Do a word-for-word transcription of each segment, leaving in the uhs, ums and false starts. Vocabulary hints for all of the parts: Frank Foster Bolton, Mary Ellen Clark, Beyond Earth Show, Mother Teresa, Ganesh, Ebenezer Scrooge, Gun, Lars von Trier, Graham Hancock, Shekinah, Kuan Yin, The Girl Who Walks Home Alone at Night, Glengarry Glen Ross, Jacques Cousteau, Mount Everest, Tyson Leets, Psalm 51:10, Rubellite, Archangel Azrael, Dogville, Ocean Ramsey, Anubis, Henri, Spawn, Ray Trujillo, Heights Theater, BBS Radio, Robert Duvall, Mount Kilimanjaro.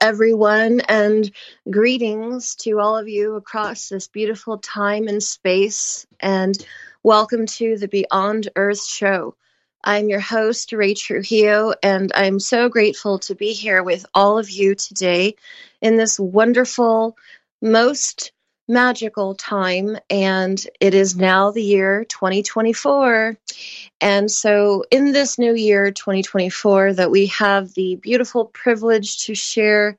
everyone, and greetings to all of you across this beautiful time and space, and welcome to the Beyond Earth Show. I'm your host, Ray Trujillo, and I'm so grateful to be here with all of you today in this wonderful, most magical time, and it is now the year twenty twenty-four. And so in this new year twenty twenty-four that we have the beautiful privilege to share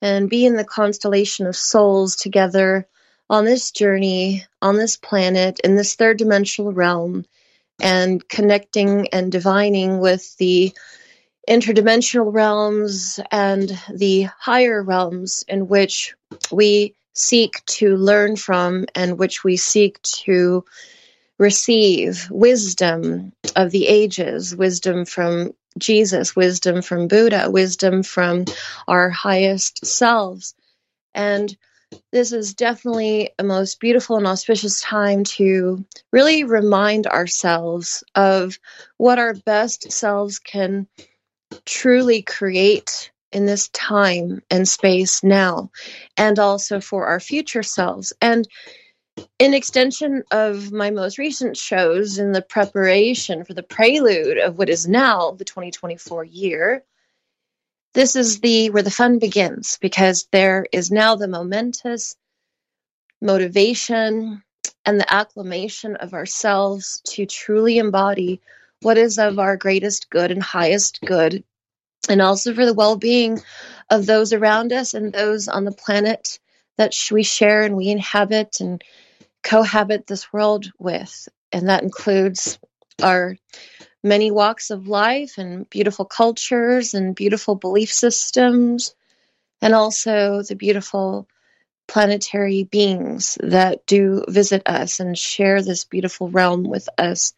and be in the constellation of souls together on this journey, on this planet, in this third dimensional realm, and connecting and divining with the interdimensional realms and the higher realms in which we seek to learn from and which we seek to receive wisdom of the ages, wisdom from Jesus, wisdom from Buddha, wisdom from our highest selves. And this is definitely a most beautiful and auspicious time to really remind ourselves of what our best selves can truly create in this time and space now, and also for our future selves. And in extension of my most recent shows, in the preparation for the prelude of what is now the twenty twenty-four year, this is the where the fun begins, because there is now the momentous motivation and the acclamation of ourselves to truly embody what is of our greatest good and highest good, and also for the well-being of those around us and those on the planet that we share and we inhabit and cohabit this world with. And that includes our many walks of life and beautiful cultures and beautiful belief systems, and also the beautiful planetary beings that do visit us and share this beautiful realm with us,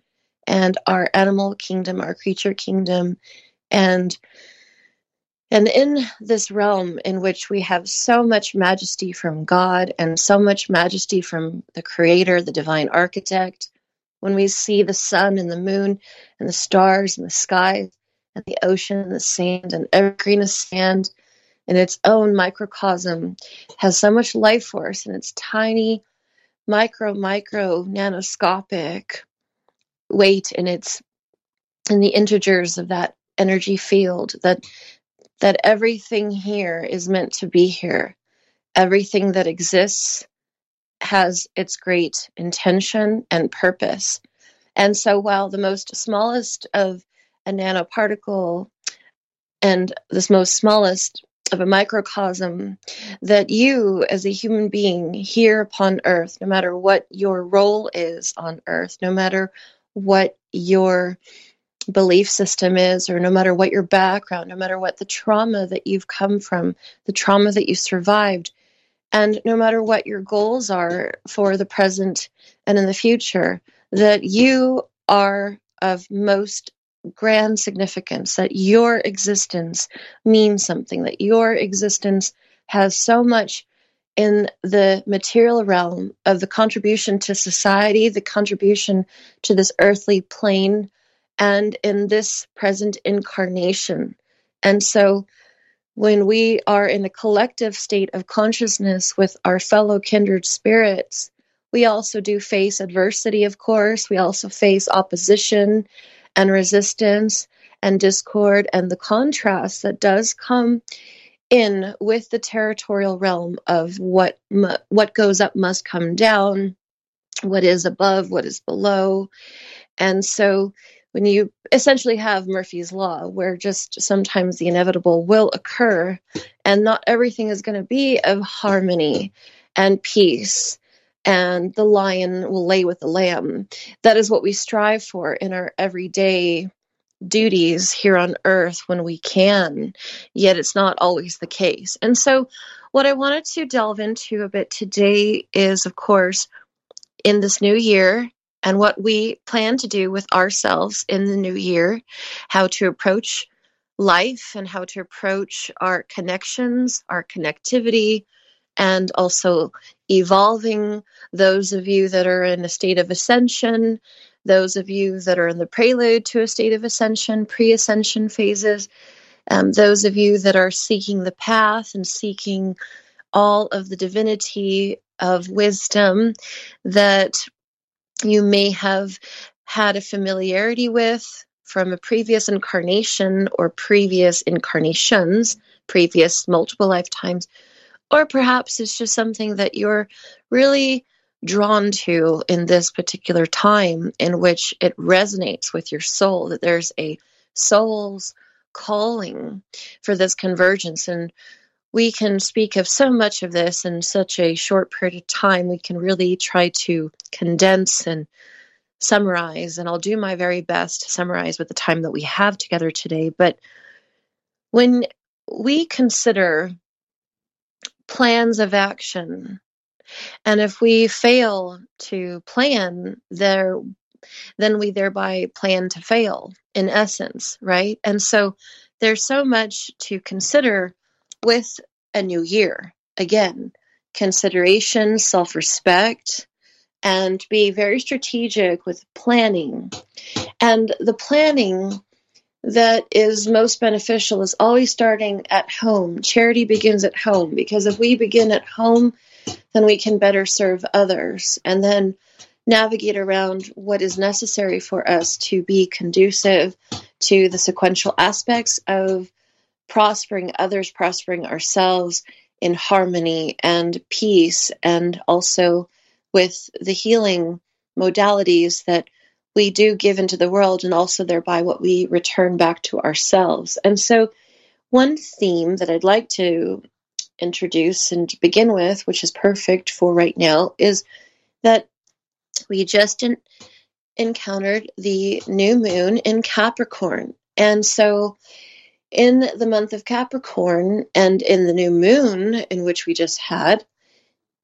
and our animal kingdom, our creature kingdom, and And in this realm in which we have so much majesty from God and so much majesty from the Creator, the Divine Architect, when we see the sun and the moon and the stars and the sky and the ocean and the sand and every grain of sand in its own microcosm has so much life force in its tiny micro, micro, nanoscopic weight in its in the integers of that energy field, that that everything here is meant to be here. Everything that exists has its great intention and purpose. And so while the most smallest of a nanoparticle and this most smallest of a microcosm that you as a human being here upon Earth, no matter what your role is on Earth, no matter what your belief system is, or no matter what your background, no matter what the trauma that you've come from, the trauma that you survived, and no matter what your goals are for the present and in the future, that you are of most grand significance, that your existence means something, that your existence has so much in the material realm of the contribution to society, the contribution to this earthly plane, and in this present incarnation. And so when we are in a collective state of consciousness with our fellow kindred spirits, we also do face adversity, of course. We also face opposition and resistance and discord and the contrast that does come in with the territorial realm of what mu- what goes up must come down, what is above, what is below. And so when you essentially have Murphy's Law, where just sometimes the inevitable will occur, and not everything is going to be of harmony and peace, and the lion will lay with the lamb. That is what we strive for in our everyday duties here on Earth when we can, yet it's not always the case. And so what I wanted to delve into a bit today is, of course, in this new year, and what we plan to do with ourselves in the new year, how to approach life and how to approach our connections, our connectivity, and also evolving those of you that are in a state of ascension, those of you that are in the prelude to a state of ascension, pre-ascension phases, Um, those of you that are seeking the path and seeking all of the divinity of wisdom that you may have had a familiarity with from a previous incarnation or previous incarnations, previous multiple lifetimes, or perhaps it's just something that you're really drawn to in this particular time in which it resonates with your soul, that there's a soul's calling for this convergence. And we can speak of so much of this in such a short period of time. We can really try to condense and summarize, and I'll do my very best to summarize with the time that we have together today. But when we consider plans of action, and if we fail to plan there, then we thereby plan to fail, in essence, right? And so there's so much to consider with a new year. Again, consideration, self-respect, and be very strategic with planning. And the planning that is most beneficial is always starting at home. Charity begins at home, because if we begin at home, then we can better serve others and then navigate around what is necessary for us to be conducive to the sequential aspects of prospering others, prospering ourselves in harmony and peace, and also with the healing modalities that we do give into the world, and also thereby what we return back to ourselves. And so one theme that I'd like to introduce and begin with, which is perfect for right now, is that we just in- encountered the new moon in Capricorn. And so in the month of Capricorn and in the new moon in which we just had,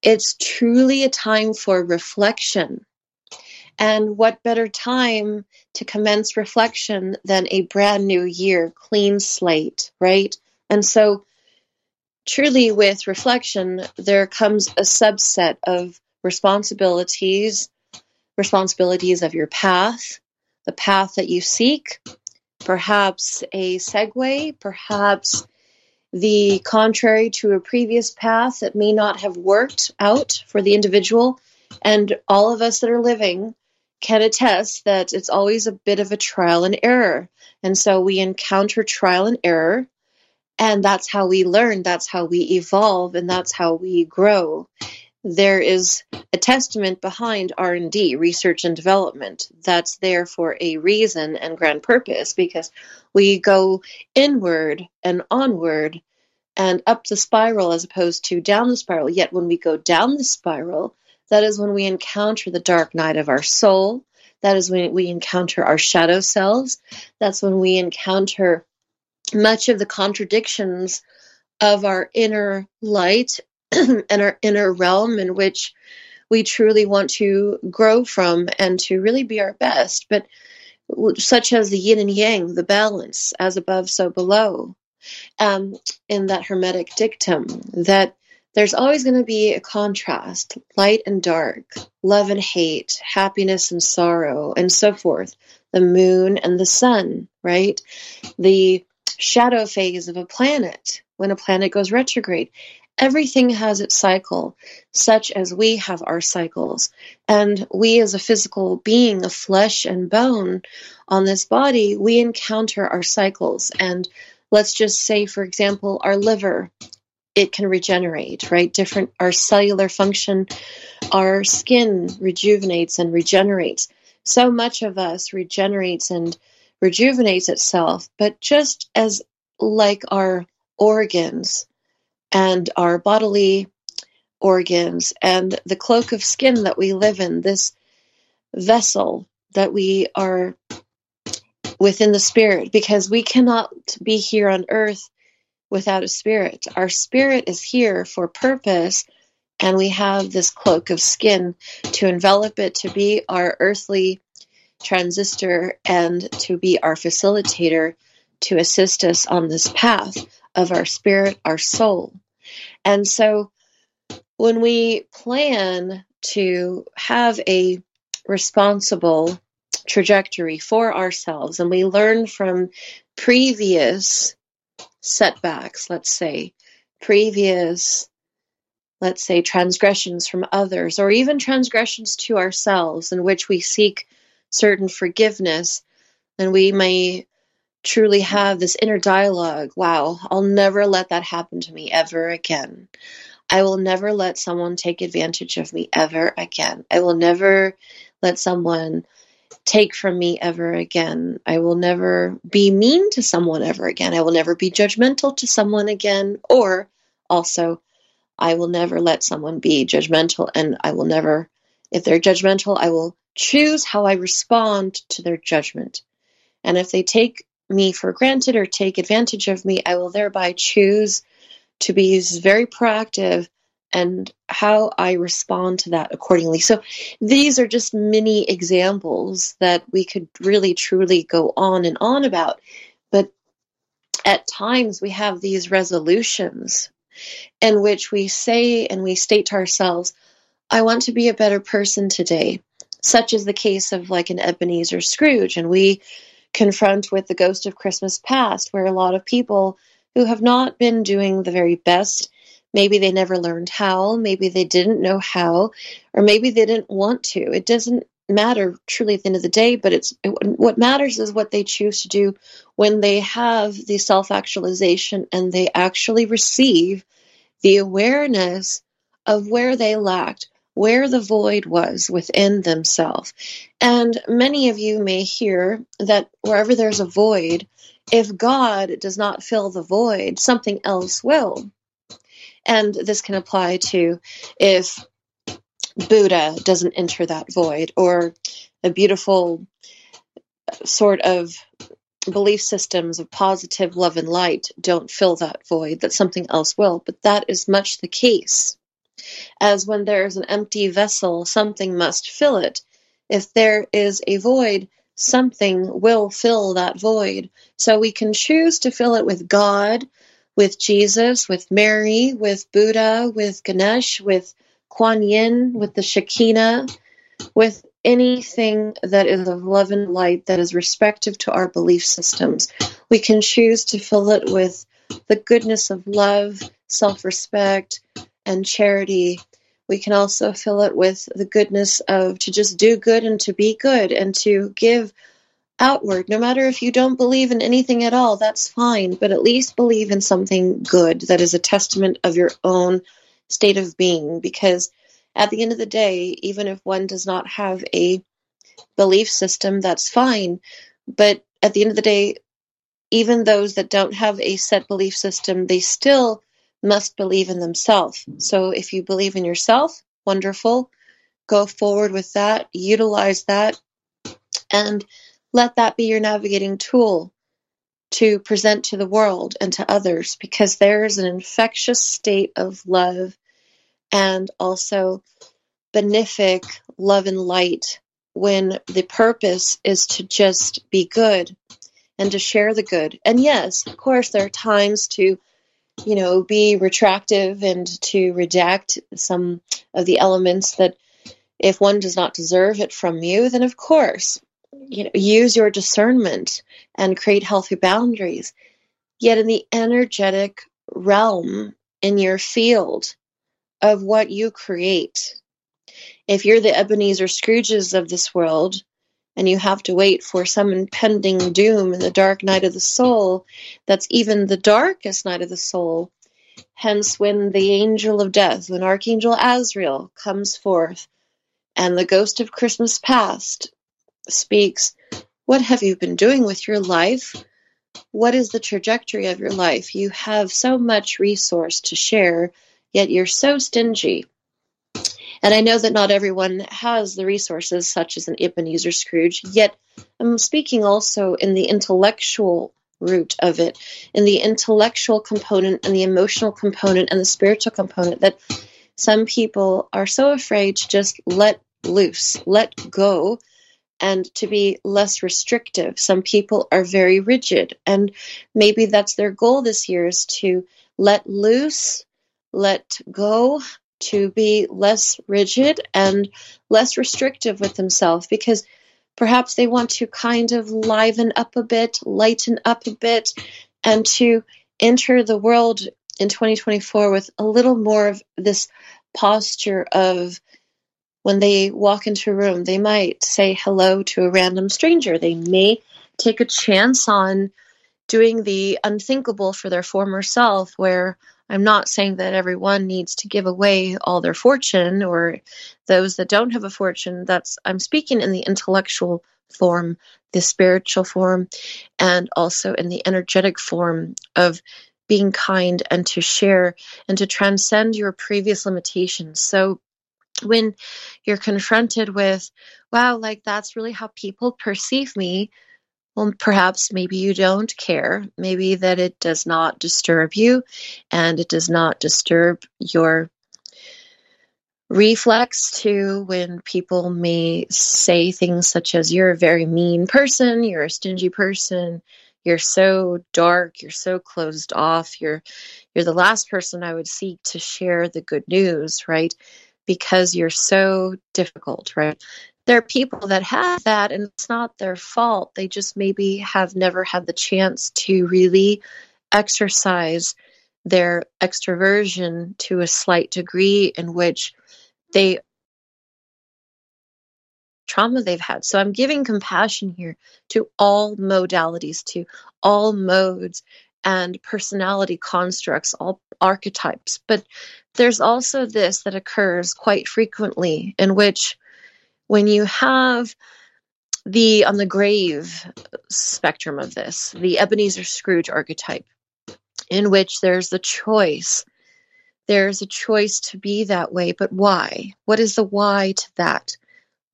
it's truly a time for reflection. And what better time to commence reflection than a brand new year, clean slate, right? And so truly with reflection, there comes a subset of responsibilities, responsibilities of your path, the path that you seek, perhaps a segue, perhaps the contrary to a previous path that may not have worked out for the individual. And all of us that are living can attest that it's always a bit of a trial and error. And so we encounter trial and error, and that's how we learn, that's how we evolve, and that's how we grow. There is a testament behind R and D, research and development, that's there for a reason and grand purpose, because we go inward and onward and up the spiral as opposed to down the spiral. Yet when we go down the spiral, that is when we encounter the dark night of our soul. That is when we encounter our shadow selves. That's when we encounter much of the contradictions of our inner light and our inner realm, in which we truly want to grow from and to really be our best, but such as the yin and yang, the balance, as above, so below, um, in that Hermetic dictum, that there's always going to be a contrast, light and dark, love and hate, happiness and sorrow, and so forth, the moon and the sun, right? The shadow phase of a planet, when a planet goes retrograde. Everything has its cycle, such as we have our cycles. And we as a physical being of flesh and bone on this body, we encounter our cycles. And let's just say, for example, our liver, it can regenerate, right? Different, our cellular function, our skin rejuvenates and regenerates. So much of us regenerates and rejuvenates itself, but just as like our organs, and our bodily organs, and the cloak of skin that we live in, this vessel that we are within the spirit, because we cannot be here on earth without a spirit. Our spirit is here for purpose, and we have this cloak of skin to envelop it, to be our earthly transistor, and to be our facilitator, to assist us on this path of our spirit, our soul. And so when we plan to have a responsible trajectory for ourselves, and we learn from previous setbacks, let's say, previous, let's say, transgressions from others, or even transgressions to ourselves in which we seek certain forgiveness, then we may truly have this inner dialogue. Wow, I'll never let that happen to me ever again. I will never let someone take advantage of me ever again. I will never let someone take from me ever again. I will never be mean to someone ever again. I will never be judgmental to someone again. Or also, I will never let someone be judgmental, and I will never, if they're judgmental, I will choose how I respond to their judgment. And if they take me for granted or take advantage of me, I will thereby choose to be very proactive and how I respond to that accordingly. So these are just mini examples that we could really truly go on and on about. But at times we have these resolutions in which we say and we state to ourselves, I want to be a better person today, such as the case of like an Ebenezer Scrooge. And we confront with the ghost of Christmas past, where a lot of people who have not been doing the very best, maybe they never learned how, maybe they didn't know how, or maybe they didn't want to. It doesn't matter truly at the end of the day, but it's it, what matters is what they choose to do when they have the self-actualization and they actually receive the awareness of where they lacked, where the void was within themselves. And many of you may hear that wherever there's a void, if God does not fill the void, something else will. And this can apply to if Buddha doesn't enter that void, or a beautiful sort of belief systems of positive love and light don't fill that void, that something else will. But that is much the case. As when there is an empty vessel, something must fill it. If there is a void, something will fill that void. So we can choose to fill it with God, with Jesus, with Mary, with Buddha, with Ganesh, with Kuan Yin, with the Shekinah, with anything that is of love and light that is respective to our belief systems. We can choose to fill it with the goodness of love, self-respect, and charity. We can also fill it with the goodness of to just do good and to be good and to give outward. No matter if you don't believe in anything at all, that's fine, but at least believe in something good that is a testament of your own state of being. Because at the end of the day, even if one does not have a belief system, that's fine. But at the end of the day, even those that don't have a set belief system, they still must believe in themselves. So if you believe in yourself, wonderful, go forward with that, utilize that, and let that be your navigating tool to present to the world and to others, because there is an infectious state of love and also benefic love and light when the purpose is to just be good and to share the good. And yes, of course, there are times to you know, be retractive and to redact some of the elements that if one does not deserve it from you, then of course, you know, use your discernment and create healthy boundaries. Yet in the energetic realm, in your field of what you create, if you're the Ebenezer Scrooges of this world, and you have to wait for some impending doom in the dark night of the soul, that's even the darkest night of the soul. Hence, when the angel of death, when Archangel Azrael comes forth, and the ghost of Christmas past speaks, what have you been doing with your life? What is the trajectory of your life? You have so much resource to share, yet you're so stingy. And I know that not everyone has the resources such as an Ebenezer Scrooge, yet I'm speaking also in the intellectual root of it, in the intellectual component and the emotional component and the spiritual component, that some people are so afraid to just let loose, let go, and to be less restrictive. Some people are very rigid, and maybe that's their goal this year, is to let loose, let go, to be less rigid and less restrictive with themselves, because perhaps they want to kind of liven up a bit, lighten up a bit, and to enter the world in twenty twenty-four with a little more of this posture of, when they walk into a room, they might say hello to a random stranger. They may take a chance on doing the unthinkable for their former self, where I'm not saying that everyone needs to give away all their fortune, or those that don't have a fortune. That's, I'm speaking in the intellectual form, the spiritual form, and also in the energetic form of being kind and to share and to transcend your previous limitations. So when you're confronted with, wow, like that's really how people perceive me, well, perhaps maybe you don't care. Maybe that it does not disturb you, and it does not disturb your reflex to when people may say things such as, you're a very mean person, you're a stingy person, you're so dark, you're so closed off, you're you're the last person I would seek to share the good news, right? Because you're so difficult, right? There are people that have that, and it's not their fault. They just maybe have never had the chance to really exercise their extroversion to a slight degree in which they trauma they've had. So I'm giving compassion here to all modalities, to all modes and personality constructs, all archetypes. But there's also this that occurs quite frequently, in which when you have the, on the grave spectrum of this, the Ebenezer Scrooge archetype, in which there's the choice, there's a choice to be that way, but why? What is the why to that?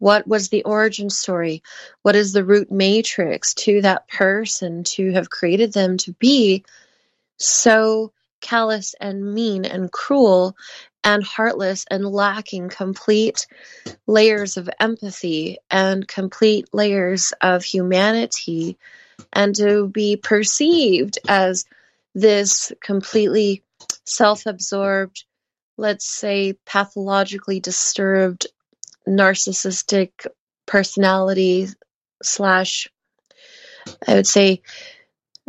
What was the origin story? What is the root matrix to that person to have created them to be so callous and mean and cruel and heartless and lacking complete layers of empathy and complete layers of humanity, and to be perceived as this completely self-absorbed, let's say pathologically disturbed, narcissistic personality slash, I would say,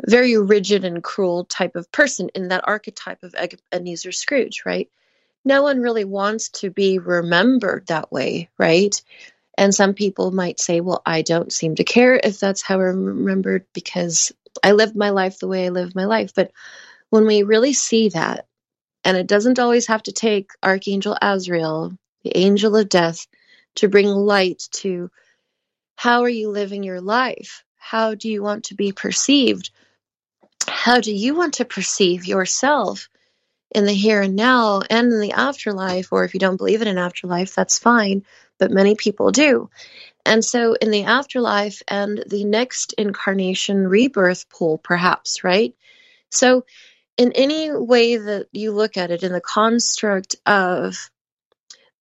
very rigid and cruel type of person in that archetype of Ebenezer Scrooge, right? No one really wants to be remembered that way, right? And some people might say, well, I don't seem to care if that's how I'm remembered because I lived my life the way I lived my life. But when we really see that, and it doesn't always have to take Archangel Azrael, the angel of death, to bring light to how are you living your life? How do you want to be perceived? How do you want to perceive yourself in the here and now and in the afterlife? Or if you don't believe in an afterlife, that's fine, but many people do. And so in the afterlife and the next incarnation rebirth pool, perhaps, right? So in any way that you look at it, in the construct of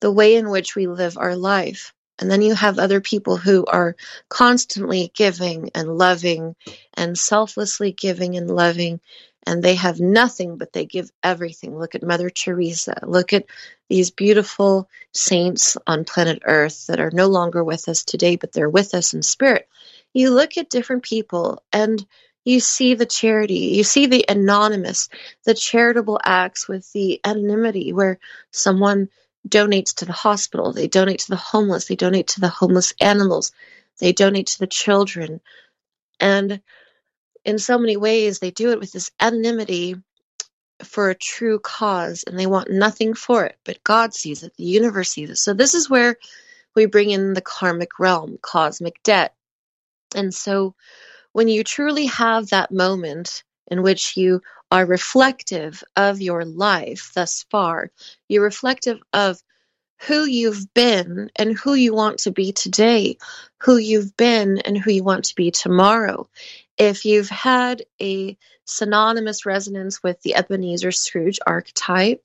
the way in which we live our life, and then you have other people who are constantly giving and loving and selflessly giving and loving, and they have nothing, but they give everything. Look at Mother Teresa. Look at these beautiful saints on planet Earth that are no longer with us today, but they're with us in spirit. You look at different people and you see the charity, you see the anonymous, the charitable acts with the anonymity, where someone donates to the hospital, they donate to the homeless, they donate to the homeless animals, they donate to the children. And in so many ways, they do it with this anonymity for a true cause, and they want nothing for it, but God sees it, the universe sees it. So this is where we bring in the karmic realm, cosmic debt. And so when you truly have that moment in which you are reflective of your life thus far, you're reflective of who you've been and who you want to be today, who you've been and who you want to be tomorrow. If you've had a synonymous resonance with the Ebenezer Scrooge archetype,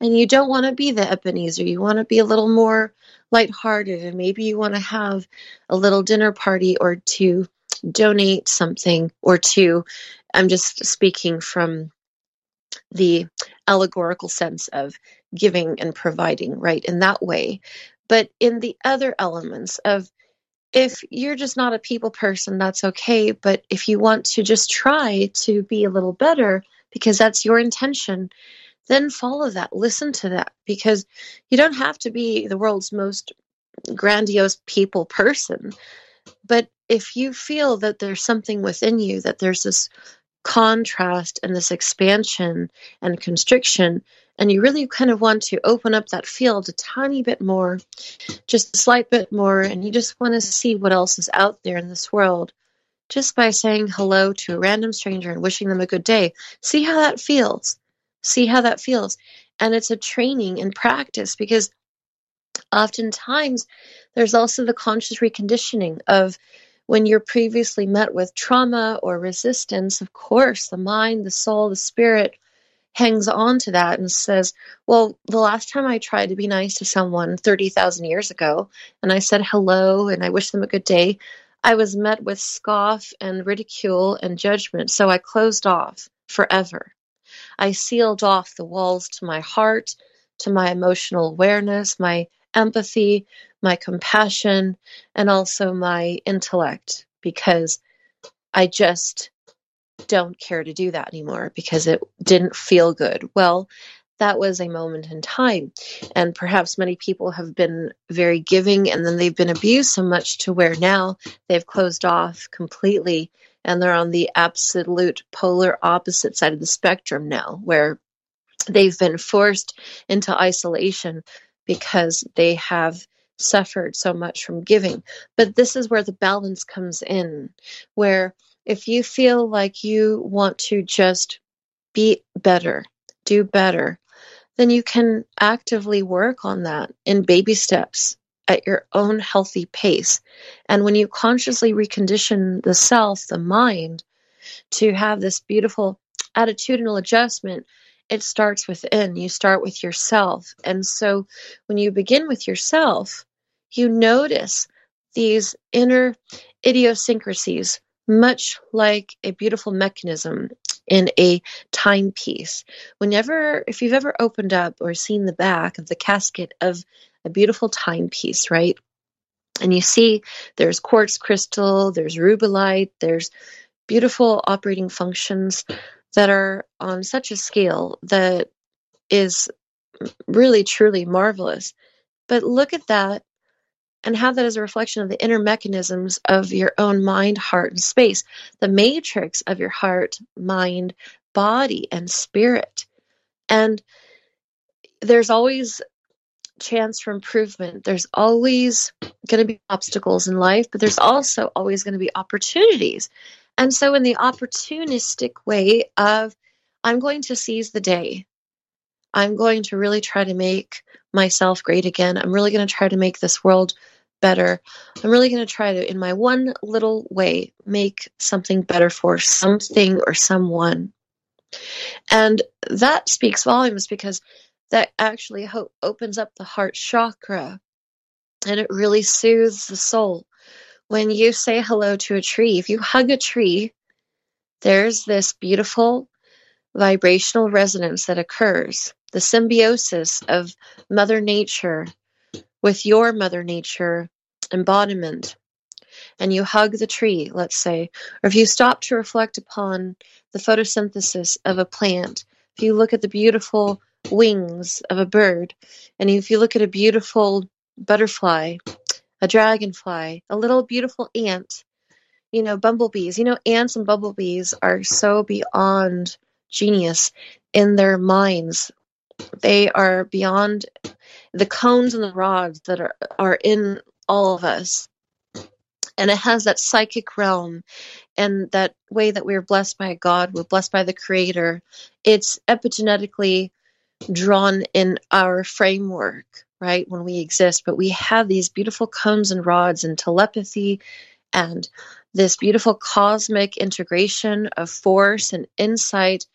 and you don't want to be the Ebenezer, you want to be a little more lighthearted, and maybe you want to have a little dinner party or to donate something or to, I'm just speaking from the allegorical sense of giving and providing, right, in that way. But in the other elements of, if you're just not a people person, that's okay. But if you want to just try to be a little better, because that's your intention, then follow that. Listen to that, because you don't have to be the world's most grandiose people person. But if you feel that there's something within you, that there's this contrast and this expansion and constriction, and you really kind of want to open up that field a tiny bit more, just a slight bit more, and you just want to see what else is out there in this world, just by saying hello to a random stranger and wishing them a good day. See how that feels. See how that feels. And it's a training and practice, because oftentimes there's also the conscious reconditioning of when you're previously met with trauma or resistance. Of course, the mind, the soul, the spirit hangs on to that and says, well, the last time I tried to be nice to someone thirty thousand years ago, and I said hello and I wished them a good day, I was met with scoff and ridicule and judgment. So I closed off forever. I sealed off the walls to my heart, to my emotional awareness, my empathy, my compassion, and also my intellect, because I just don't care to do that anymore because it didn't feel good. Well, that was a moment in time. And perhaps many people have been very giving, and then they've been abused so much to where now they've closed off completely, and they're on the absolute polar opposite side of the spectrum now, where they've been forced into isolation because they have suffered so much from giving. But this is where the balance comes in, where if you feel like you want to just be better, do better, then you can actively work on that in baby steps at your own healthy pace. And when you consciously recondition the self, the mind, to have this beautiful attitudinal adjustment, it starts within. You start with yourself. And so when you begin with yourself, you notice these inner idiosyncrasies, much like a beautiful mechanism in a timepiece. Whenever, if you've ever opened up or seen the back of the casket of a beautiful timepiece, right? And you see there's quartz crystal, there's rubellite, there's beautiful operating functions that are on such a scale that is really, truly marvelous. But look at that and have that as a reflection of the inner mechanisms of your own mind, heart, and space, the matrix of your heart, mind, body, and spirit. And there's always chance for improvement. There's always going to be obstacles in life, but there's also always going to be opportunities. And so in the opportunistic way of, I'm going to seize the day. I'm going to really try to make myself great again. I'm really going to try to make this world better. I'm really going to try to, in my one little way, make something better for something or someone. And that speaks volumes, because that actually ho- opens up the heart chakra, and it really soothes the soul. When you say hello to a tree, if you hug a tree, there's this beautiful vibrational resonance that occurs, the symbiosis of Mother Nature with your Mother Nature embodiment. And you hug the tree, let's say, or if you stop to reflect upon the photosynthesis of a plant, if you look at the beautiful wings of a bird, and if you look at a beautiful butterfly, a dragonfly, a little beautiful ant, you know, bumblebees. You know, ants and bumblebees are so beyond genius in their minds. They are beyond the cones and the rods that are, are in all of us. And it has that psychic realm and that way that we're blessed by God, we're blessed by the Creator. It's epigenetically drawn in our framework, right, when we exist. But we have these beautiful cones and rods and telepathy and this beautiful cosmic integration of force and insight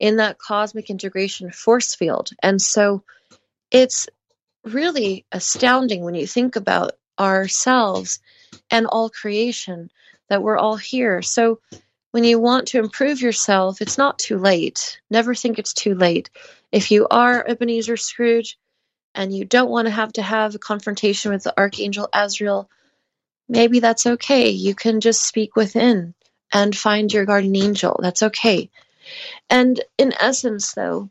in that cosmic integration force field. And so it's really astounding when you think about ourselves and all creation, that we're all here. So when you want to improve yourself, it's not too late. Never think it's too late. If you are Ebenezer Scrooge, and you don't want to have to have a confrontation with the Archangel Azrael, maybe that's okay. You can just speak within and find your guardian angel. That's okay. And in essence, though,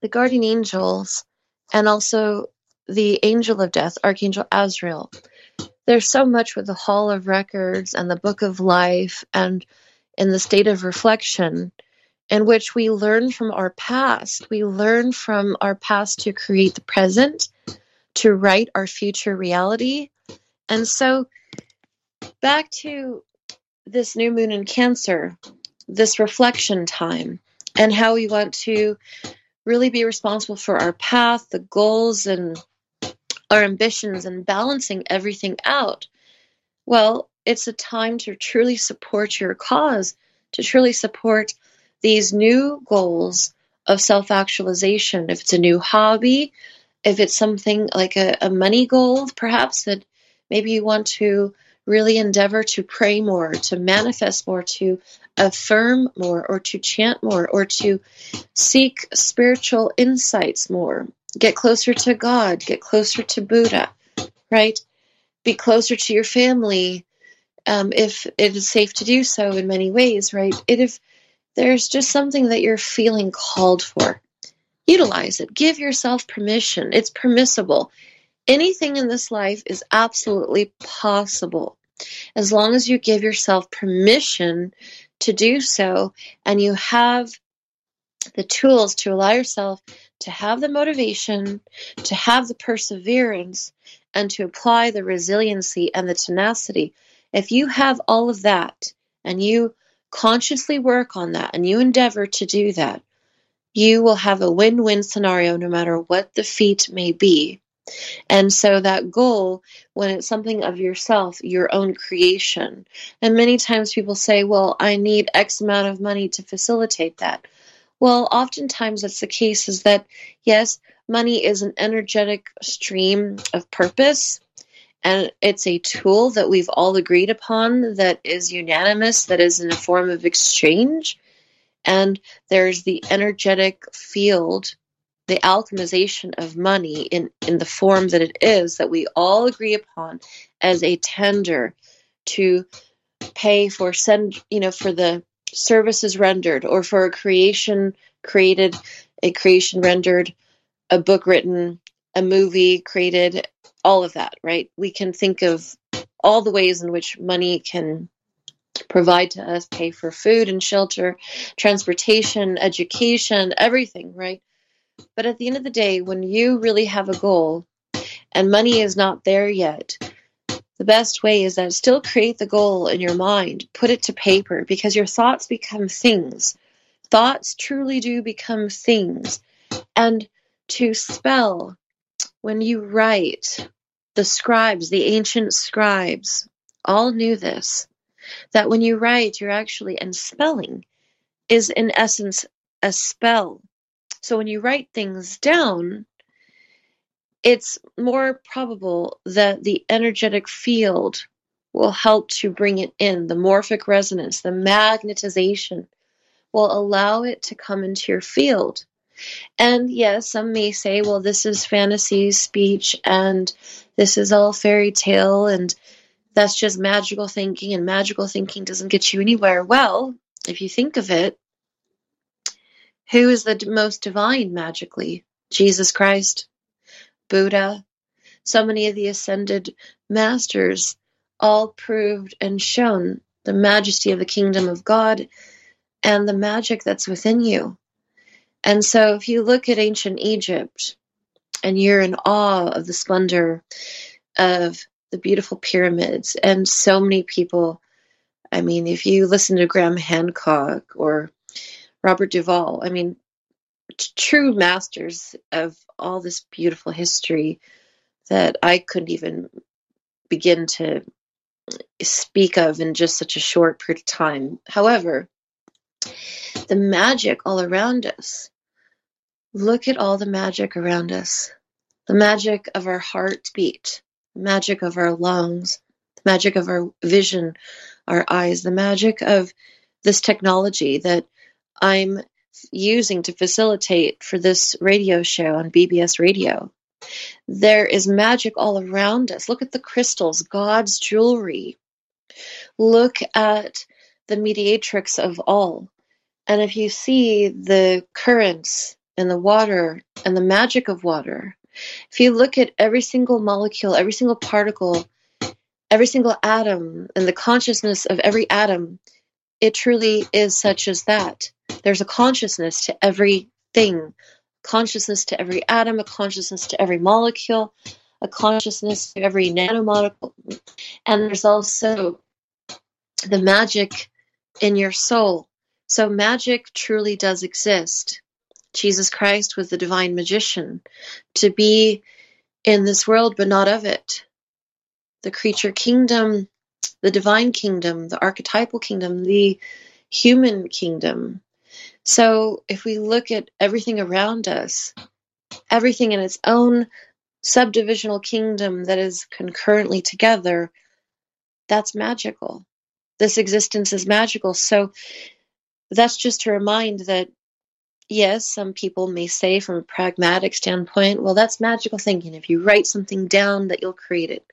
the guardian angels and also the angel of death, Archangel Azrael, there's so much with the Hall of Records and the Book of Life and in the state of reflection in which we learn from our past. We learn from our past to create the present, to write our future reality. And so back to this new moon in Cancer, this reflection time, and how we want to really be responsible for our path, the goals and our ambitions, and balancing everything out. Well, it's a time to truly support your cause, to truly support these new goals of self-actualization. If it's a new hobby, if it's something like a, a money goal, perhaps that maybe you want to really endeavor to pray more, to manifest more, to affirm more, or to chant more, or to seek spiritual insights more. Get closer to God, get closer to Buddha, right? Be closer to your family, um, if it is safe to do so in many ways, right? It, if there's just something that you're feeling called for, utilize it. Give yourself permission. It's permissible. Anything in this life is absolutely possible as long as you give yourself permission to do so, and you have the tools to allow yourself to have the motivation, to have the perseverance, and to apply the resiliency and the tenacity. If you have all of that, and you consciously work on that, and you endeavor to do that, you will have a win-win scenario no matter what the feat may be. And so that goal, when it's something of yourself, your own creation, and many times people say, well, I need X amount of money to facilitate that. Well, oftentimes that's the case, is that, yes, money is an energetic stream of purpose, and it's a tool that we've all agreed upon that is unanimous, that is in a form of exchange. And there's the energetic field, the alchemization of money in, in the form that it is, that we all agree upon as a tender to pay for, send, you know, for the services rendered, or for a creation created, a creation rendered, a book written, a movie created, all of that, right? We can think of all the ways in which money can provide to us, pay for food and shelter, transportation, education, everything, right? But at the end of the day, when you really have a goal and money is not there yet, the best way is that still create the goal in your mind, put it to paper, because your thoughts become things. Thoughts truly do become things. And to spell, when you write, the scribes, the ancient scribes, all knew this, that when you write, you're actually, and spelling is in essence a spell. So when you write things down, it's more probable that the energetic field will help to bring it in. The morphic resonance, the magnetization will allow it to come into your field. And yes, some may say, well, this is fantasy speech and this is all fairy tale and that's just magical thinking, and magical thinking doesn't get you anywhere. Well, if you think of it, who is the most divine magically? Jesus Christ, Buddha, so many of the ascended masters, all proved and shown the majesty of the kingdom of God and the magic that's within you. And so if you look at ancient Egypt and you're in awe of the splendor of the beautiful pyramids, and so many people, I mean, if you listen to Graham Hancock or Robert Duvall, I mean, true masters of all this beautiful history that I couldn't even begin to speak of in just such a short period of time. However, the magic all around us, look at all the magic around us, the magic of our heartbeat, the magic of our lungs, the magic of our vision, our eyes, the magic of this technology that I'm using to facilitate for this radio show on B B S Radio. There is magic all around us. Look at the crystals, God's jewelry. Look at the mediatrix of all. And if you see the currents and the water and the magic of water, if you look at every single molecule, every single particle, every single atom, and the consciousness of every atom, it truly is such as that. There's a consciousness to everything, consciousness to every atom, a consciousness to every molecule, a consciousness to every nanomolecule. And there's also the magic in your soul. So magic truly does exist. Jesus Christ was the divine magician, to be in this world but not of it. The creature kingdom, the divine kingdom, the archetypal kingdom, the human kingdom. So if we look at everything around us, everything in its own subdivisional kingdom that is concurrently together, that's magical. This existence is magical. So that's just to remind that, yes, some people may say from a pragmatic standpoint, well, that's magical thinking. If you write something down, that you'll create it.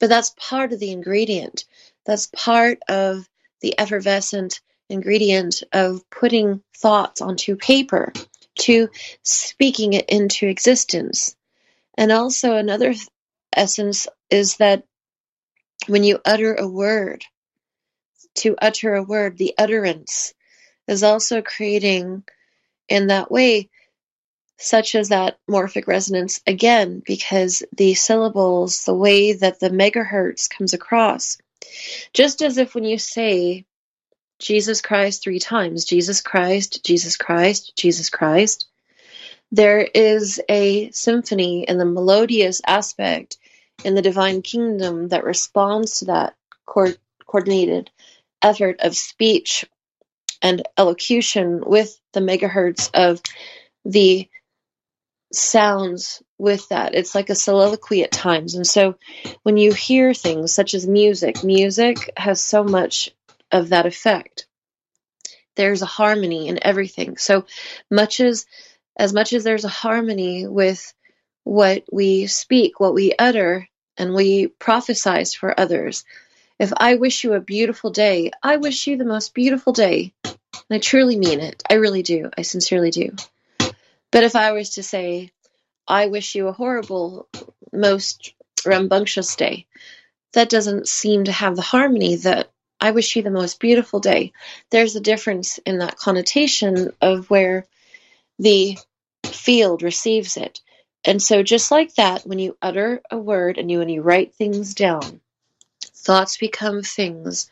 But that's part of the ingredient. That's part of the effervescent ingredient of putting thoughts onto paper, to speaking it into existence. And also another essence is that when you utter a word, to utter a word, the utterance is also creating in that way, such as that morphic resonance again, because the syllables, the way that the megahertz comes across, just as if when you say Jesus Christ three times, Jesus Christ, Jesus Christ, Jesus Christ, there is a symphony and the melodious aspect in the divine kingdom that responds to that co- coordinated effort of speech and elocution with the megahertz of the sounds with that. It's like a soliloquy at times. And so when you hear things such as music, music has so much of that effect. There's a harmony in everything. So much as, as much as there's a harmony with what we speak, what we utter, and we prophesize for others. If I wish you a beautiful day, I wish you the most beautiful day. And I truly mean it. I really do. I sincerely do. But if I was to say, I wish you a horrible, most rambunctious day, that doesn't seem to have the harmony that I wish you the most beautiful day. There's a difference in that connotation of where the field receives it. And so just like that, when you utter a word and you when you write things down, thoughts become things.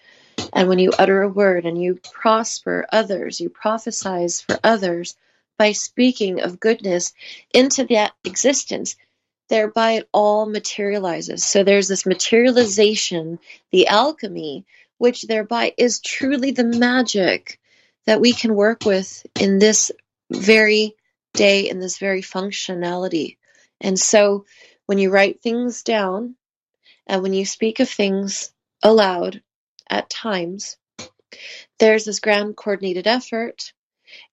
And when you utter a word and you prosper others, you prophesize for others, by speaking of goodness into that existence, thereby it all materializes. So there's this materialization, the alchemy, which thereby is truly the magic that we can work with in this very day, in this very functionality. And so when you write things down and when you speak of things aloud at times, there's this grand coordinated effort.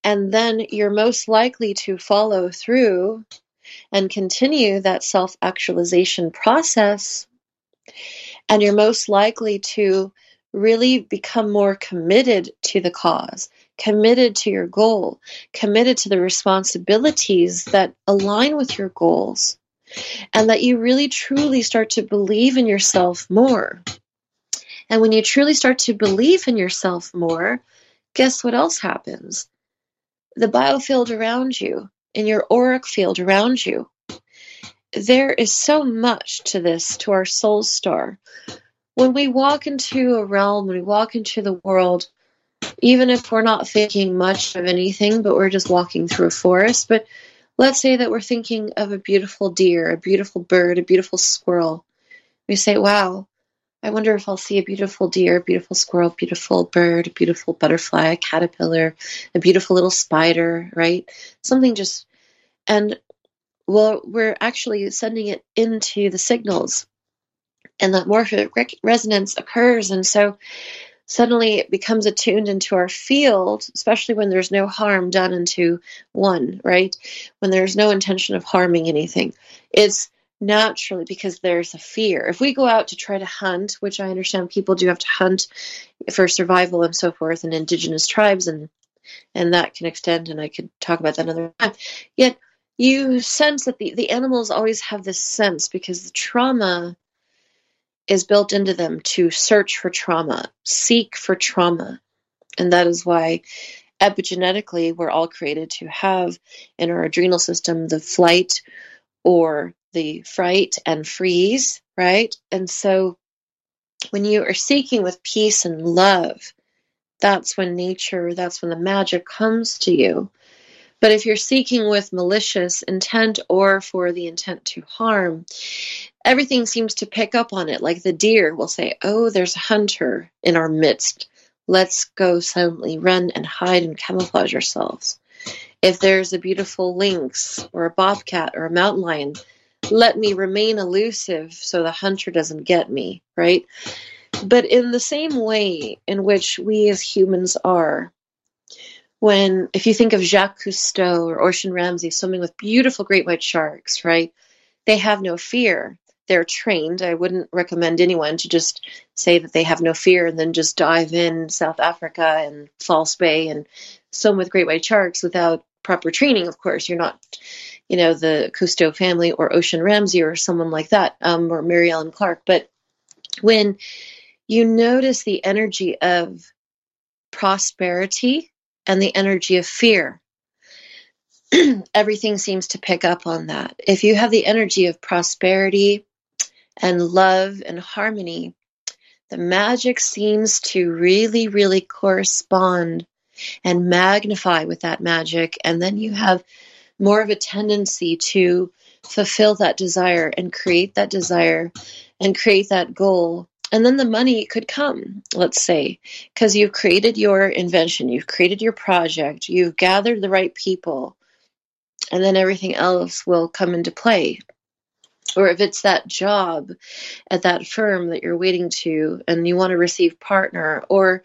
And then you're most likely to follow through and continue that self-actualization process. And you're most likely to really become more committed to the cause, committed to your goal, committed to the responsibilities that align with your goals, and that you really truly start to believe in yourself more. And when you truly start to believe in yourself more, guess what else happens? The biofield around you, in your auric field around you. There is so much to this, to our soul star. When we walk into a realm, when we walk into the world, even if we're not thinking much of anything, but we're just walking through a forest, but let's say that we're thinking of a beautiful deer, a beautiful bird, a beautiful squirrel. We say, wow, I wonder if I'll see a beautiful deer, a beautiful squirrel, a beautiful bird, a beautiful butterfly, a caterpillar, a beautiful little spider, right? Something just, and well, we're actually sending it into the signals, and that morphic resonance occurs. And so suddenly it becomes attuned into our field, especially when there's no harm done into one, right? When there's no intention of harming anything. It's naturally, because there's a fear. If we go out to try to hunt, which I understand people do have to hunt for survival and so forth, and indigenous tribes and and that can extend, and I could talk about that another time. Yet you sense that the, the animals always have this sense, because the trauma is built into them to search for trauma, seek for trauma. And that is why epigenetically we're all created to have in our adrenal system the flight or the fright and freeze, right? And so when you are seeking with peace and love, that's when nature, that's when the magic comes to you. But if you're seeking with malicious intent or for the intent to harm, everything seems to pick up on it. Like the deer will say, oh, there's a hunter in our midst. Let's go silently, run and hide and camouflage ourselves. If there's a beautiful lynx or a bobcat or a mountain lion, let me remain elusive so the hunter doesn't get me, right? But in the same way in which we as humans are, when, if you think of Jacques Cousteau or Ocean Ramsey swimming with beautiful great white sharks, right? They have no fear. They're trained. I wouldn't recommend anyone to just say that they have no fear and then just dive in South Africa and False Bay and swim with great white sharks without proper training. Of course, you're not, you know, the Cousteau family or Ocean Ramsey or someone like that, um, or Mary Ellen Clark. But when you notice the energy of prosperity and the energy of fear, everything seems to pick up on that. If you have the energy of prosperity and love and harmony, the magic seems to really, really correspond and magnify with that magic. And then you have more of a tendency to fulfill that desire and create that desire and create that goal. And then the money could come, let's say, because you've created your invention, you've created your project, you've gathered the right people, and then everything else will come into play. Or if it's that job at that firm that you're waiting to and you want to receive partner, or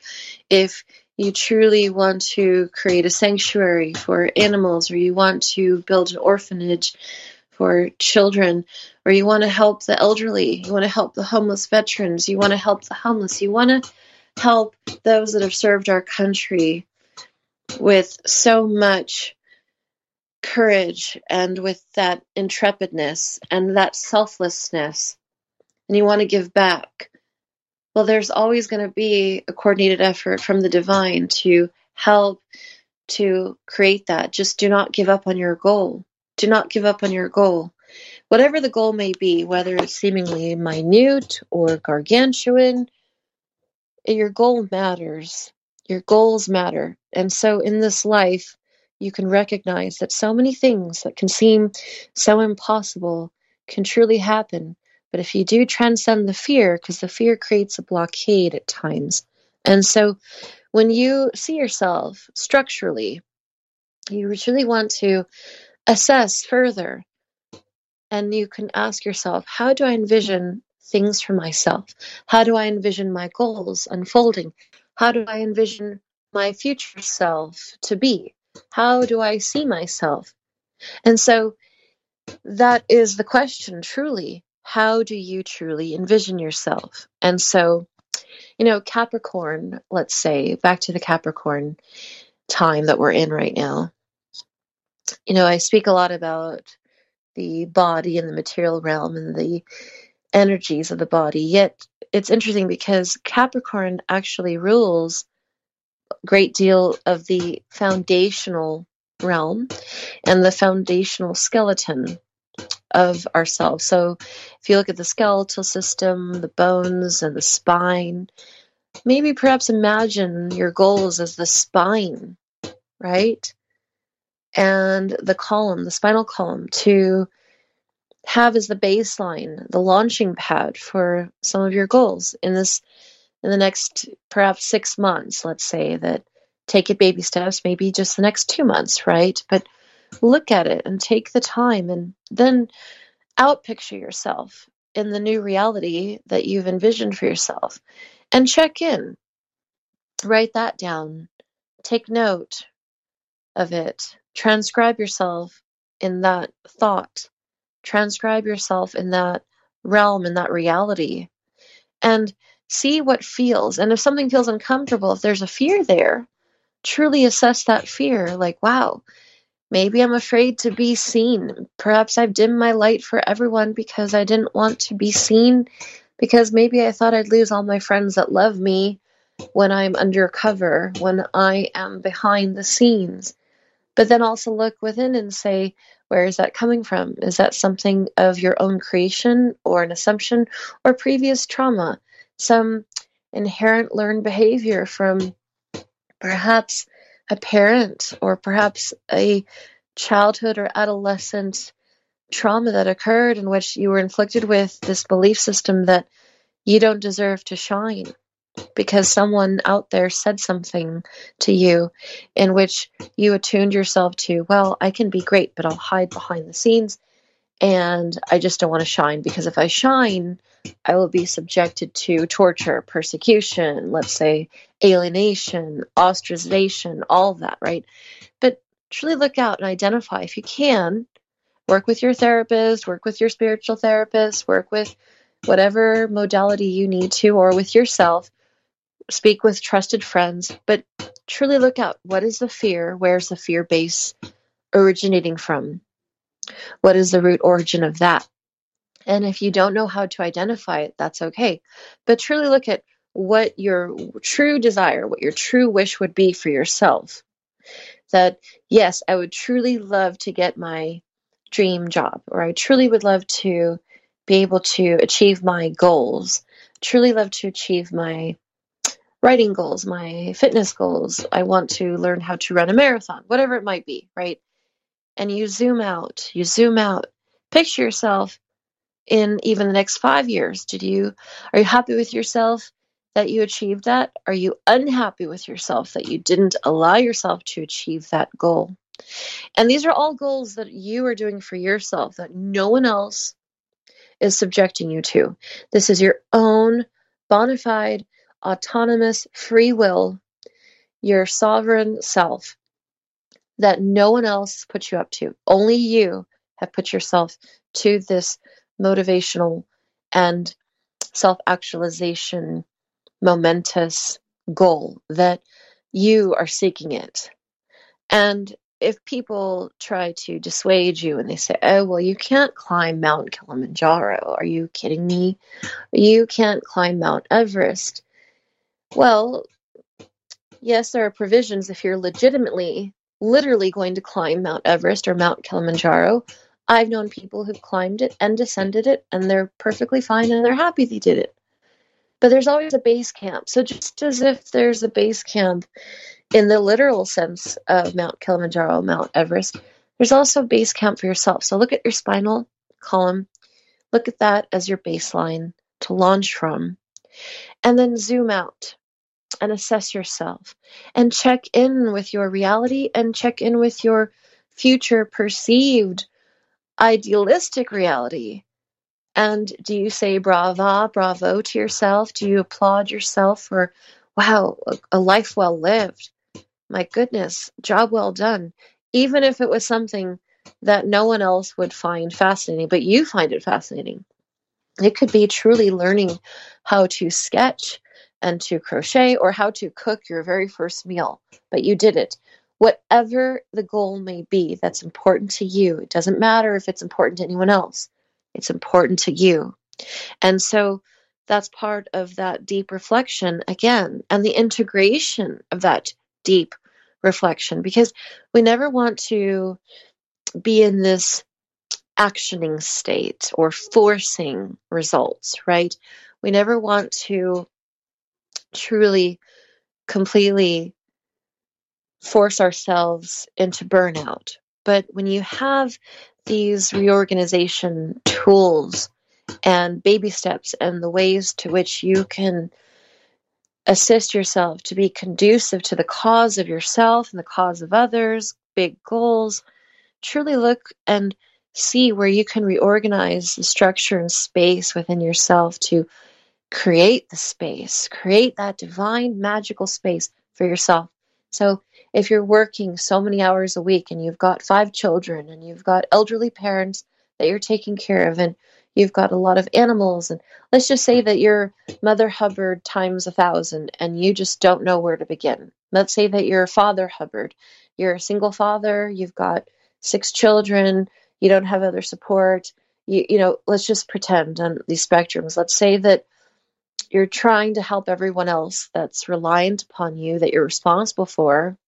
if you truly want to create a sanctuary for animals, or you want to build an orphanage for children, or you want to help the elderly, you want to help the homeless veterans, you want to help the homeless, you want to help those that have served our country with so much courage and with that intrepidness and that selflessness, and you want to give back. Well, there's always going to be a coordinated effort from the divine to help to create that. Just do not give up on your goal. Do not give up on your goal. Whatever the goal may be, whether it's seemingly minute or gargantuan, your goal matters. Your goals matter. And so in this life, you can recognize that so many things that can seem so impossible can truly happen. But if you do transcend the fear, because the fear creates a blockade at times. And so when you see yourself structurally, you really want to assess further. And you can ask yourself, how do I envision things for myself? How do I envision my goals unfolding? How do I envision my future self to be? How do I see myself? And so that is the question, truly. How do you truly envision yourself? And so, you know, Capricorn, let's say, back to the Capricorn time that we're in right now. You know, I speak a lot about the body and the material realm and the energies of the body. Yet it's interesting because Capricorn actually rules a great deal of the foundational realm and the foundational skeleton of ourselves. So if you look at the skeletal system, the bones and the spine, maybe perhaps imagine your goals as the spine, right? And the column, the spinal column, to have as the baseline, the launching pad for some of your goals in this, in the next perhaps six months, let's say, that take it baby steps, maybe just the next two months, right? But look at it and take the time, and then outpicture yourself in the new reality that you've envisioned for yourself and check in. Write that down. Take note of it. Transcribe yourself in that thought. Transcribe yourself in that realm, in that reality, and see what feels. And if something feels uncomfortable, if there's a fear there, truly assess that fear. Like, wow, maybe I'm afraid to be seen. Perhaps I've dimmed my light for everyone because I didn't want to be seen, because maybe I thought I'd lose all my friends that love me when I'm undercover, when I am behind the scenes. But then also look within and say, where is that coming from? Is that something of your own creation or an assumption or previous trauma? Some inherent learned behavior from perhaps a parent or perhaps a childhood or adolescent trauma that occurred in which you were inflicted with this belief system that you don't deserve to shine because someone out there said something to you, in which you attuned yourself to, well, I can be great, but I'll hide behind the scenes, and I just don't want to shine, because if I shine, I will be subjected to torture, persecution, let's say alienation, ostracization, all that, right? But truly look out and identify. If you can, work with your therapist, work with your spiritual therapist, work with whatever modality you need to, or with yourself, speak with trusted friends, but truly look out. What is the fear? Where's the fear base originating from? What is the root origin of that? And if you don't know how to identify it, that's okay. But truly look at what your true desire, what your true wish would be for yourself. That, yes, I would truly love to get my dream job, or I truly would love to be able to achieve my goals, truly love to achieve my writing goals, my fitness goals. I want to learn how to run a marathon, whatever it might be, right? And you zoom out, you zoom out, picture yourself in even the next five years. Did you, are you happy with yourself that you achieved that? Are you unhappy with yourself that you didn't allow yourself to achieve that goal? And these are all goals that you are doing for yourself, that no one else is subjecting you to. This is your own bona fide, autonomous free will, your sovereign self that no one else puts you up to. Only you have put yourself to this motivational and self-actualization momentous goal that you are seeking it. And if people try to dissuade you and they say, oh, well, you can't climb Mount Kilimanjaro. Are you kidding me? You can't climb Mount Everest. Well, yes, there are provisions if you're legitimately, literally going to climb Mount Everest or Mount Kilimanjaro. I've known people who've climbed it and descended it, and they're perfectly fine and they're happy they did it. But there's always a base camp. So just as if there's a base camp in the literal sense of Mount Kilimanjaro, Mount Everest, there's also a base camp for yourself. So look at your spinal column. Look at that as your baseline to launch from. And then zoom out and assess yourself and check in with your reality and check in with your future perceived idealistic reality. And do you say brava, bravo to yourself? Do you applaud yourself for, wow, a life well lived? My goodness, job well done. Even if it was something that no one else would find fascinating, but you find it fascinating. It could be truly learning how to sketch and to crochet, or how to cook your very first meal, but you did it. Whatever the goal may be that's important to you, it doesn't matter if it's important to anyone else. It's important to you. And so that's part of that deep reflection again, and the integration of that deep reflection, because we never want to be in this actioning state or forcing results, right? We never want to truly, completely force ourselves into burnout. But when you have these reorganization tools and baby steps and the ways to which you can assist yourself to be conducive to the cause of yourself and the cause of others, big goals, truly look and see where you can reorganize the structure and space within yourself to create the space, create that divine magical space for yourself. So if you're working so many hours a week and you've got five children and you've got elderly parents that you're taking care of and you've got a lot of animals, and let's just say that you're Mother Hubbard times a thousand and you just don't know where to begin. Let's say that you're a father, Hubbard. You're a single father. You've got six children. You don't have other support. You, you know, let's just pretend on these spectrums. Let's say that you're trying to help everyone else that's reliant upon you, that you're responsible for,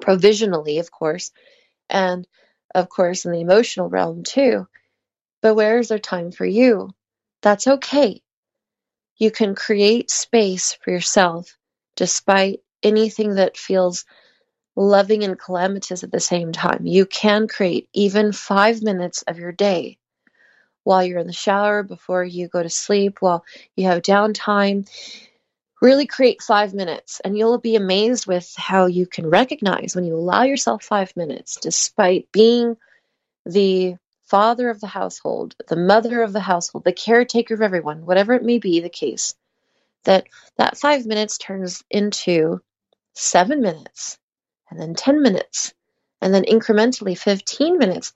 provisionally, of course, and, of course, in the emotional realm, too. But where is there time for you? That's okay. You can create space for yourself despite anything that feels loving and calamitous at the same time. You can create even five minutes of your day while you're in the shower, before you go to sleep, while you have downtime. Really create five minutes, and you'll be amazed with how you can recognize when you allow yourself five minutes, despite being the father of the household, the mother of the household, the caretaker of everyone, whatever it may be the case, that that five minutes turns into seven minutes, and then ten minutes, and then incrementally fifteen minutes.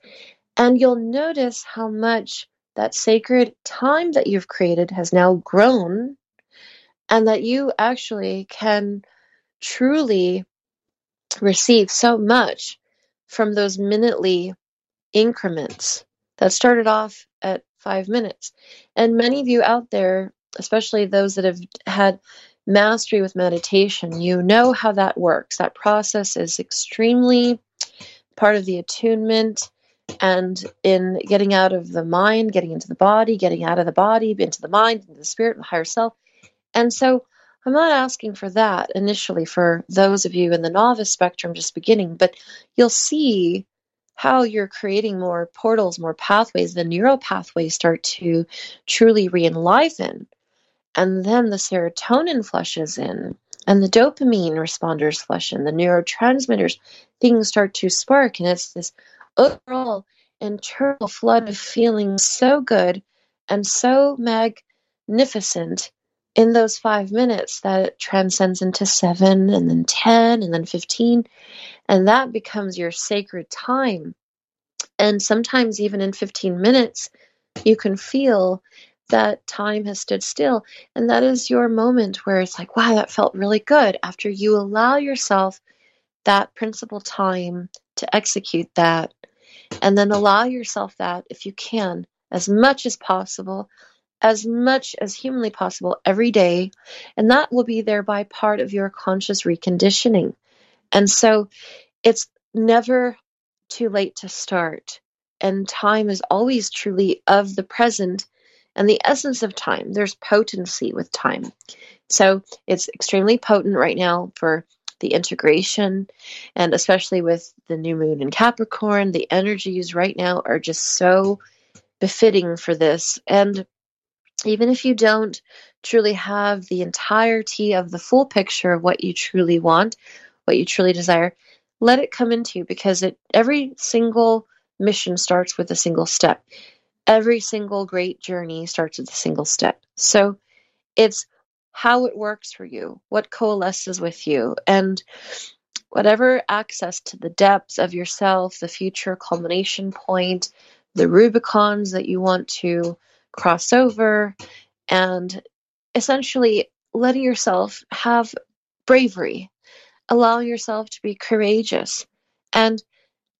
And you'll notice how much that sacred time that you've created has now grown, and that you actually can truly receive so much from those minutely increments that started off at five minutes. And many of you out there, especially those that have had mastery with meditation, you know how that works. That process is extremely part of the attunement, and in getting out of the mind, getting into the body, getting out of the body, into the mind, into the spirit, the higher self. And so I'm not asking for that initially for those of you in the novice spectrum just beginning, but you'll see how you're creating more portals, more pathways. The neural pathways start to truly re-enliven. And then the serotonin flushes in, and the dopamine responders flush in, the neurotransmitters, things start to spark. And it's this overall internal flood of feeling so good and so magnificent in those five minutes that it transcends into seven, and then ten, and then fifteen. And that becomes your sacred time. And sometimes even in fifteen minutes, you can feel that time has stood still. And that is your moment where it's like, wow, that felt really good. After you allow yourself that principal time to execute that, and then allow yourself that, if you can, as much as possible, as much as humanly possible every day, and that will be thereby part of your conscious reconditioning. And so it's never too late to start, and time is always truly of the present and the essence of time. There's potency with time. So it's extremely potent right now for the integration, and especially with the new moon in Capricorn, the energies right now are just so befitting for this. And even if you don't truly have the entirety of the full picture of what you truly want, what you truly desire, let it come into you, because it, every single mission starts with a single step. Every single great journey starts with a single step. So it's how it works for you, what coalesces with you, and whatever access to the depths of yourself, the future culmination point, the Rubicons that you want to cross over, and essentially letting yourself have bravery, allowing yourself to be courageous and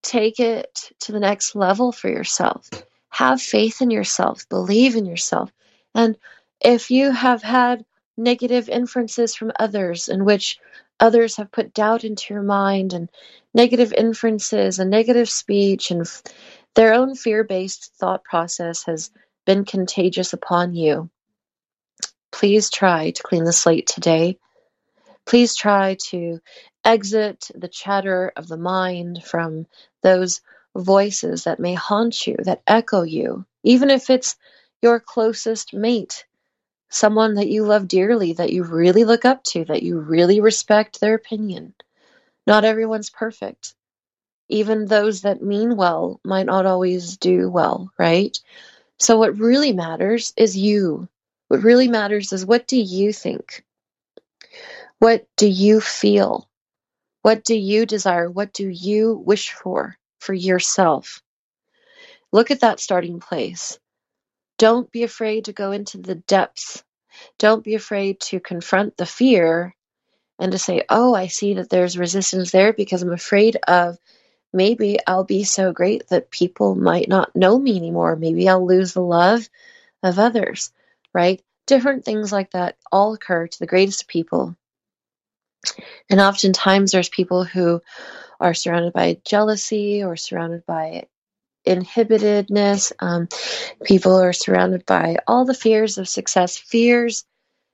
take it to the next level for yourself. Have faith in yourself, believe in yourself. And if you have had negative inferences from others, in which others have put doubt into your mind, and negative inferences and negative speech, and f- their own fear-based thought process has been contagious upon you, please try to clean the slate today. Please try to exit the chatter of the mind from those voices that may haunt you, that echo you, even if it's your closest mate, someone that you love dearly, that you really look up to, that you really respect their opinion. Not everyone's perfect. Even those that mean well might not always do well, right? So what really matters is you. What really matters is, what do you think? What do you feel? What do you desire? What do you wish for, for yourself? Look at that starting place. Don't be afraid to go into the depths. Don't be afraid to confront the fear and to say, oh, I see that there's resistance there because I'm afraid of maybe I'll be so great that people might not know me anymore. Maybe I'll lose the love of others, right? Different things like that all occur to the greatest of people. And oftentimes there's people who are surrounded by jealousy or surrounded by inhibitedness. Um, people are surrounded by all the fears of success, fears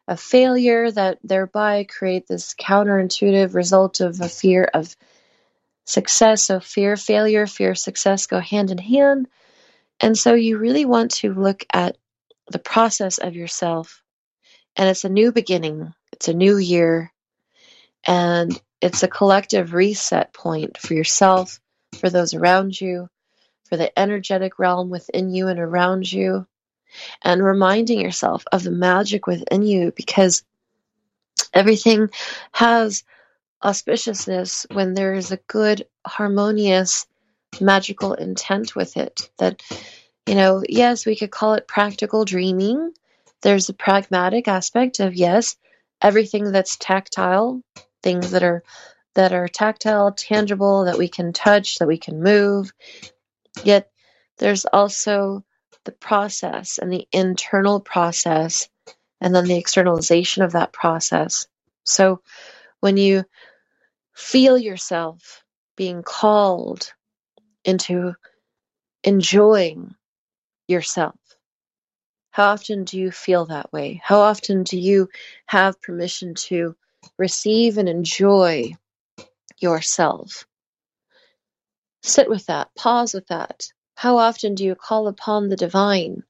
of failure that thereby create this counterintuitive result of a fear of success. So fear, failure, fear, success go hand in hand. And so you really want to look at the process of yourself. And it's a new beginning. It's a new year. And it's a collective reset point for yourself, for those around you, for the energetic realm within you and around you, and reminding yourself of the magic within you, because everything has auspiciousness when there is a good, harmonious, magical intent with it. That, you know, yes, we could call it practical dreaming. There's the pragmatic aspect of, yes, everything that's tactile, things that are that are tactile, tangible, that we can touch, that we can move. Yet there's also the process and the internal process and then the externalization of that process. So when you feel yourself being called into enjoying yourself, how often do you feel that way? How often do you have permission to receive and enjoy yourself? Sit with that. Pause with that. How often do you call upon the divine?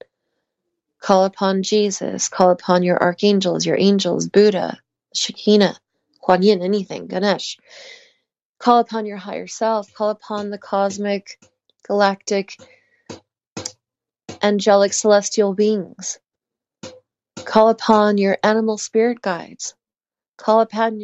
Call upon Jesus. Call upon your archangels, your angels, Buddha, Shekinah, Kuan Yin, anything, Ganesh. Call upon your higher self. Call upon the cosmic, galactic, angelic, celestial beings. Call upon your animal spirit guides. Call upon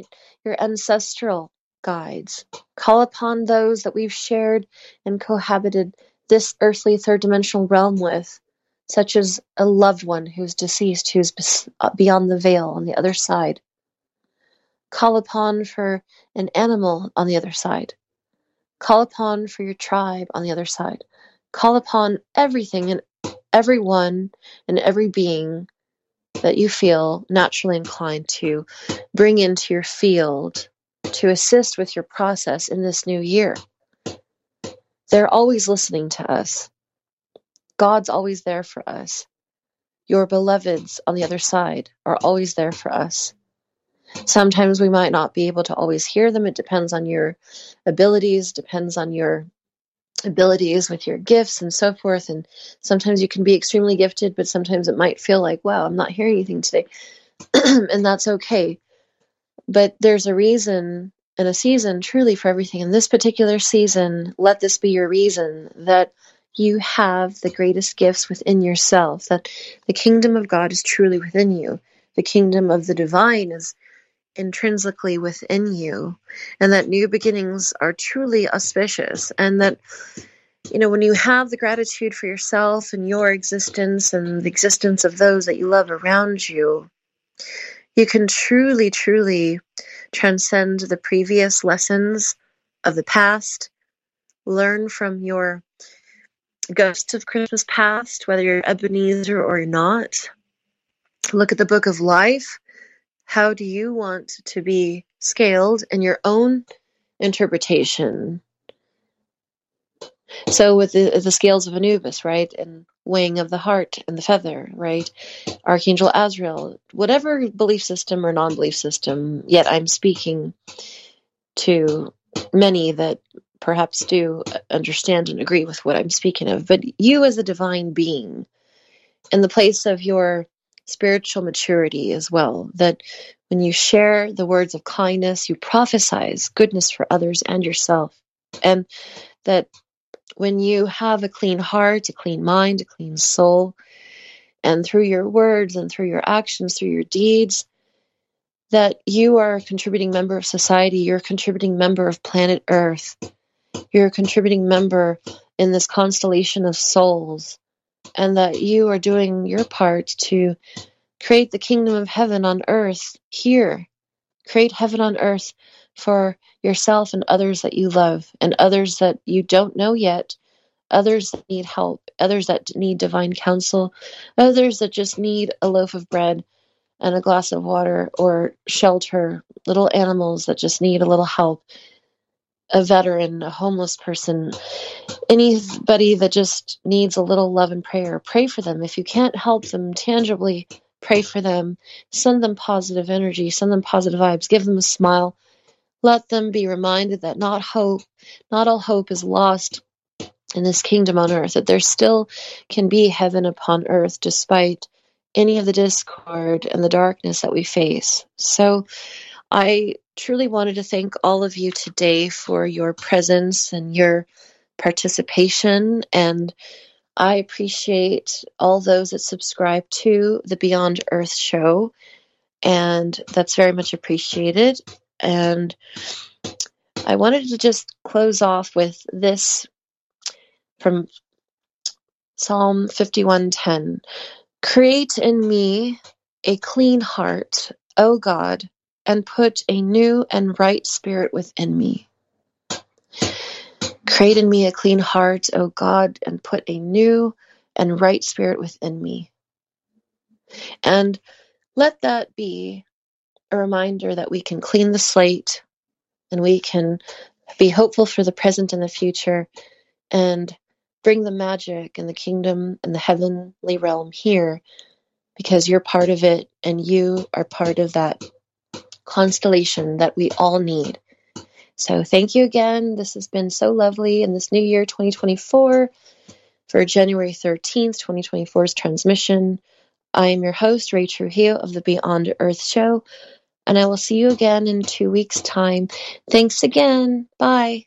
your ancestral guides. Call upon those that we've shared and cohabited this earthly third dimensional realm with, such as a loved one who's deceased, who's beyond the veil on the other side. Call upon for an animal on the other side. Call upon for your tribe on the other side. Call upon everything and everyone and every being that you feel naturally inclined to bring into your field to assist with your process in this new year. They're always listening to us. God's always there for us. Your beloveds on the other side are always there for us. Sometimes we might not be able to always hear them. It depends on your abilities, depends on your abilities with your gifts and so forth. And sometimes you can be extremely gifted, but sometimes it might feel like, wow, I'm not hearing anything today. And that's okay. But there's a reason and a season truly for everything. In this particular season, let this be your reason that you have the greatest gifts within yourself, that the kingdom of God is truly within you. The kingdom of the divine is intrinsically within you, and that new beginnings are truly auspicious, and that, you know, when you have the gratitude for yourself and your existence and the existence of those that you love around you, you can truly, truly transcend the previous lessons of the past, learn from your ghosts of Christmas past, whether you're Ebenezer or not. Look at the book of life. How do you want to be scaled in your own interpretation? So with the, the scales of Anubis, right? And wing of the heart and the feather, right? Archangel Azrael, whatever belief system or non-belief system, yet I'm speaking to many that perhaps do understand and agree with what I'm speaking of. But you as a divine being, in the place of your spiritual maturity as well, that when you share the words of kindness, you prophesize goodness for others and yourself. And that when you have a clean heart, a clean mind, a clean soul, and through your words and through your actions, through your deeds, that you are a contributing member of society, you're a contributing member of planet Earth, you're a contributing member in this constellation of souls, and that you are doing your part to create the kingdom of heaven on earth here, Create heaven on earth for yourself and others that you love, and others that you don't know yet, others that need help, others that need divine counsel, others that just need a loaf of bread and a glass of water or shelter, little animals that just need a little help, a veteran, a homeless person, anybody that just needs a little love and prayer. Pray for them. If you can't help them tangibly, pray for them. Send them positive energy. Send them positive vibes. Give them a smile. Let them be reminded that not hope, not all hope is lost in this kingdom on earth, that there still can be heaven upon earth despite any of the discord and the darkness that we face. So I truly wanted to thank all of you today for your presence and your participation, and I appreciate all those that subscribe to the Beyond Earth show, and that's very much appreciated. And I wanted to just close off with this from Psalm fifty-one ten. Create in me a clean heart, O God, and put a new and right spirit within me. Create in me a clean heart, O God, and put a new and right spirit within me. And let that be a reminder that we can clean the slate, and we can be hopeful for the present and the future, and bring the magic and the kingdom and the heavenly realm here, because you're part of it, and you are part of that constellation that we all need. So thank you again. This has been so lovely in this new year, twenty twenty-four, for January thirteenth, twenty twenty-four's transmission. I am your host, Ray Trujillo of the Beyond Earth Show, and I will see you again in two weeks' time. Thanks again. Bye.